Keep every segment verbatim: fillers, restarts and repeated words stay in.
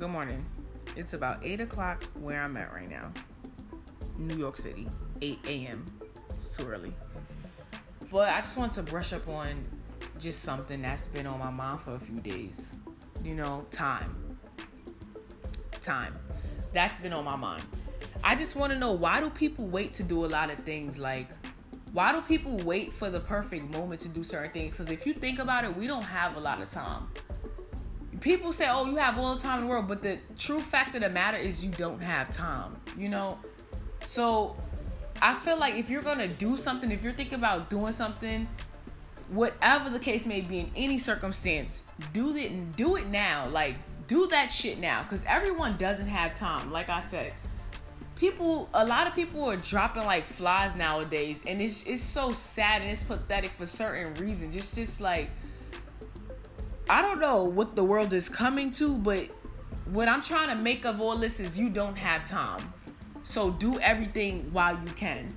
Good morning. It's about eight o'clock where I'm at right now. New York City, eight a.m. It's too early. But I just want to brush up on just something that's been on my mind for a few days. You know, time. Time. That's been on my mind. I just want to know, why do people wait to do a lot of things? Like, why do people wait for the perfect moment to do certain things? Because if you think about it, we don't have a lot of time. People say, oh, you have all the time in the world, but the true fact of the matter is you don't have time, you know? So I feel like if you're going to do something, if you're thinking about doing something, whatever the case may be in any circumstance, do it, do it now. Like, do that shit now, because everyone doesn't have time. Like I said, people, a lot of people are dropping like flies nowadays, and it's it's so sad and it's pathetic for certain reasons. It's just like, I don't know what the world is coming to, but what I'm trying to make of all this is you don't have time. So do everything while you can.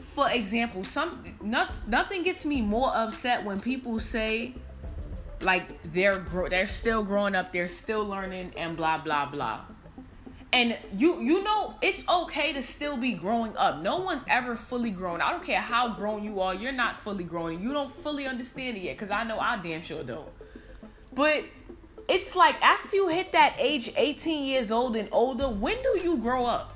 For example, some nuts, nothing gets me more upset when people say like they're grow, they're still growing up, they're still learning, and blah blah blah. And you you know it's okay to still be growing up. No one's ever fully grown. I don't care how grown you are, you're not fully grown. You don't fully understand it yet, because I know I damn sure don't. But it's like, after you hit that age, eighteen years old and older, when do you grow up?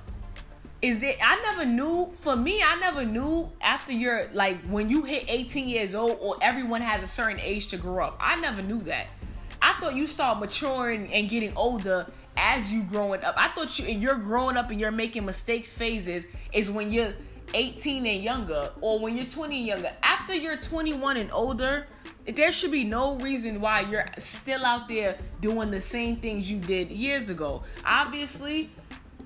Is it, I never knew, for me, I never knew after you're, like, when you hit eighteen years old, or everyone has a certain age to grow up. I never knew that. I thought you start maturing and getting older as you growing up. I thought you, and you're growing up and you're making mistakes phases is when you're eighteen and younger, or when you're twenty and younger. After you're twenty-one and older, there should be no reason why you're still out there doing the same things you did years ago. Obviously,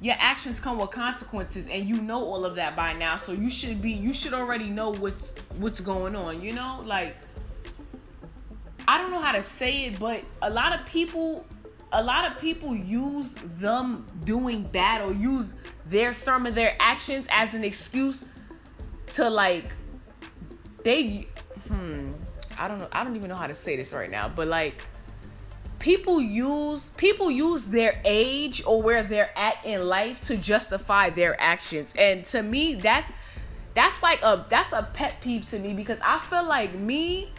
your actions come with consequences, and you know all of that by now. So you should be, you should already know what's what's going on. You know, like, I don't know how to say it, but a lot of people, a lot of people use them doing bad, or use their some of their actions as an excuse to, like, they hmm. I don't know. I don't even know how to say this right now, but like people use people use their age or where they're at in life to justify their actions. And to me, that's that's like a that's a pet peeve to me, because I feel like me,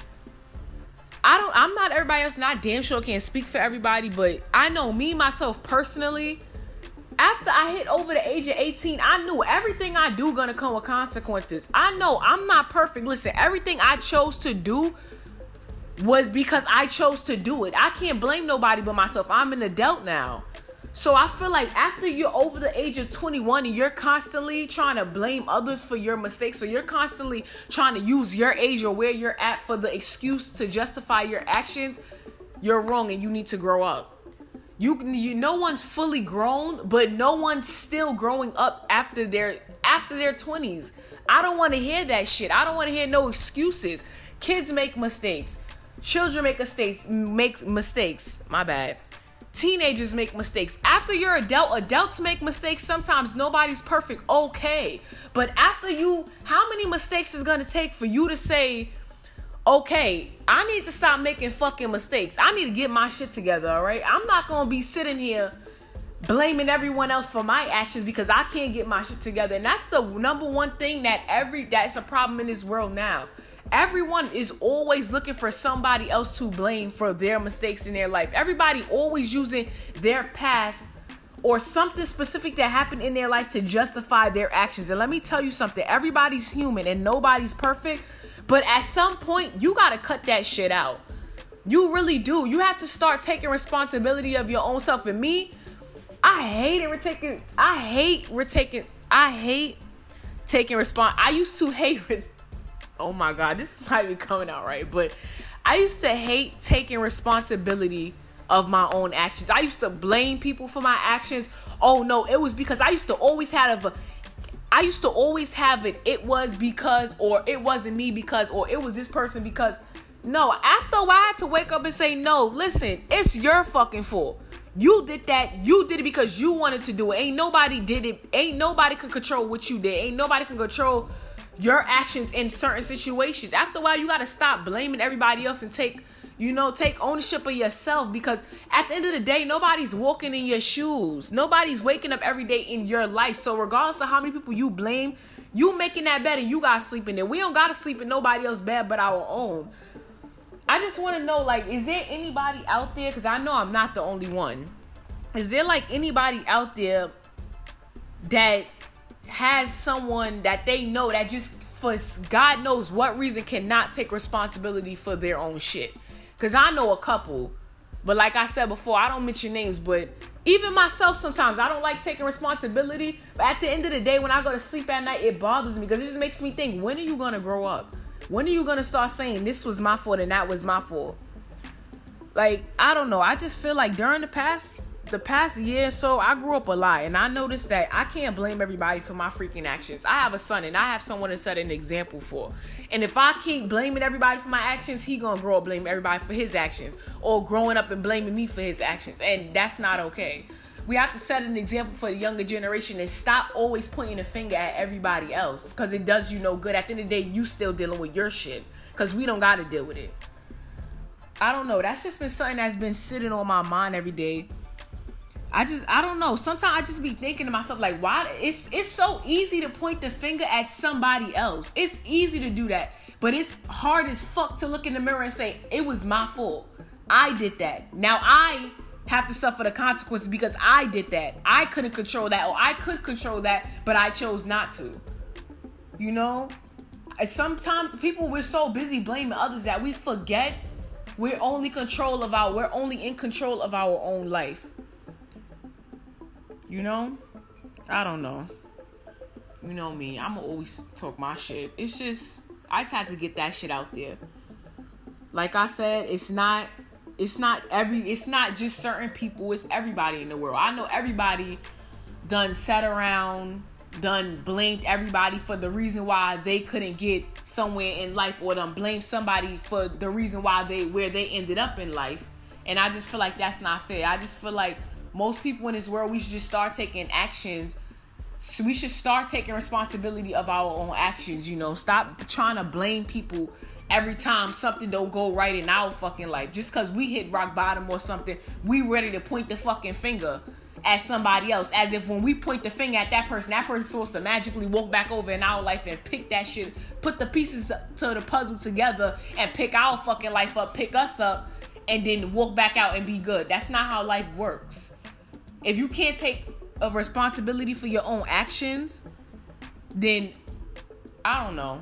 I don't I'm not everybody else, and I damn sure can't speak for everybody, but I know me, myself personally, after I hit over the age of eighteen, I knew everything I do gonna come with consequences. I know I'm not perfect. Listen, everything I chose to do was because I chose to do it. I can't blame nobody but myself. I'm an adult now. So I feel like after you're over the age of twenty-one and you're constantly trying to blame others for your mistakes, or you're constantly trying to use your age or where you're at for the excuse to justify your actions, you're wrong and you need to grow up. You, you, no one's fully grown, but no one's still growing up after their after their twenties. I don't want to hear that shit. I don't want to hear no excuses. Kids make mistakes. Children make mistakes. Make mistakes. My bad. Teenagers make mistakes. After you're adult, adults make mistakes. Sometimes nobody's perfect. Okay, but after you, how many mistakes is gonna take for you to say, okay, I need to stop making fucking mistakes. I need to get my shit together, all right? I'm not going to be sitting here blaming everyone else for my actions because I can't get my shit together. And that's the number one thing that every that's a problem in this world now. Everyone is always looking for somebody else to blame for their mistakes in their life. Everybody always using their past or something specific that happened in their life to justify their actions. And let me tell you something. Everybody's human and nobody's perfect. But at some point, you got to cut that shit out. You really do. You have to start taking responsibility of your own self. And me, I hate it. We're taking, I hate, we're taking, I hate taking response. I used to hate, res- oh my God, this is not even coming out right. But I used to hate taking responsibility of my own actions. I used to blame people for my actions. Oh no, it was because I used to always have a, I used to always have it, it was because, or it wasn't me because, or it was this person because. No, after a while, I had to wake up and say, no, listen, it's your fucking fault. You did that. You did it because you wanted to do it. Ain't nobody did it. Ain't nobody can control what you did. Ain't nobody can control your actions in certain situations. After a while, you got to stop blaming everybody else and take You know, take ownership of yourself, because at the end of the day, nobody's walking in your shoes. Nobody's waking up every day in your life. So regardless of how many people you blame, you making that bed and you got to sleep in it. We don't got to sleep in nobody else's bed but our own. I just want to know, like, is there anybody out there? Because I know I'm not the only one. Is there, like, anybody out there that has someone that they know that just for God knows what reason cannot take responsibility for their own shit? Because I know a couple, but like I said before, I don't mention names, but even myself sometimes, I don't like taking responsibility. But at the end of the day, when I go to sleep at night, it bothers me, because it just makes me think, when are you going to grow up? When are you going to start saying this was my fault and that was my fault? Like, I don't know. I just feel like during the past the past year or so, I grew up a lot. And I noticed that I can't blame everybody for my freaking actions. I have a son, and I have someone to set an example for. And if I keep blaming everybody for my actions, he going to grow up blaming everybody for his actions. Or growing up and blaming me for his actions. And that's not okay. We have to set an example for the younger generation and stop always pointing a finger at everybody else, because it does you no good. At the end of the day, you still dealing with your shit, because we don't got to deal with it. I don't know. That's just been something that's been sitting on my mind every day. I just, I don't know. Sometimes I just be thinking to myself, like, why? It's it's so easy to point the finger at somebody else. It's easy to do that. But it's hard as fuck to look in the mirror and say, it was my fault. I did that. Now I have to suffer the consequences because I did that. I couldn't control that, or I could control that, but I chose not to. You know? Sometimes people, we're so busy blaming others that we forget we're only control of our, we're only in control of our own life. You know? I don't know. You know me. I'ma always talk my shit. It's just, I just had to get that shit out there. Like I said, it's not It's not every, it's not just certain people, it's everybody in the world. I know everybody done sat around, done blamed everybody for the reason why they couldn't get somewhere in life, or done blamed somebody for the reason why they, where they ended up in life. And I just feel like that's not fair. I just feel like most people in this world, we should just start taking actions. So we should start taking responsibility of our own actions, you know. Stop trying to blame people every time something don't go right in our fucking life. Just because we hit rock bottom or something, we ready to point the fucking finger at somebody else. As if when we point the finger at that person, that person's supposed to magically walk back over in our life and pick that shit, put the pieces to the puzzle together and pick our fucking life up, pick us up, and then walk back out and be good. That's not how life works. If you can't take a responsibility for your own actions, then I don't know.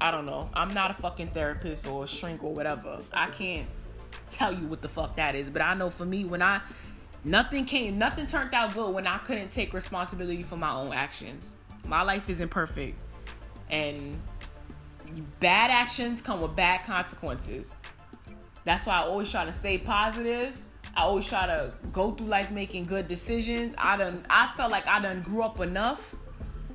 I don't know. I'm not a fucking therapist or a shrink or whatever. I can't tell you what the fuck that is. But I know for me, when I, nothing came, nothing turned out good when I couldn't take responsibility for my own actions. My life isn't perfect. And bad actions come with bad consequences. That's why I always try to stay positive. I always try to go through life making good decisions. I done, I felt like I done grew up enough.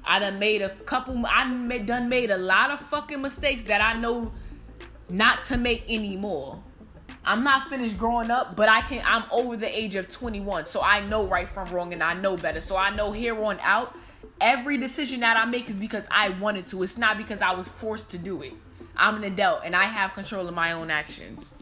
I done made a couple, I done made a lot of fucking mistakes that I know not to make anymore. I'm not finished growing up, but I can, I'm over the age of twenty-one. So I know right from wrong and I know better. So I know here on out, every decision that I make is because I wanted to. It's not because I was forced to do it. I'm an adult and I have control of my own actions.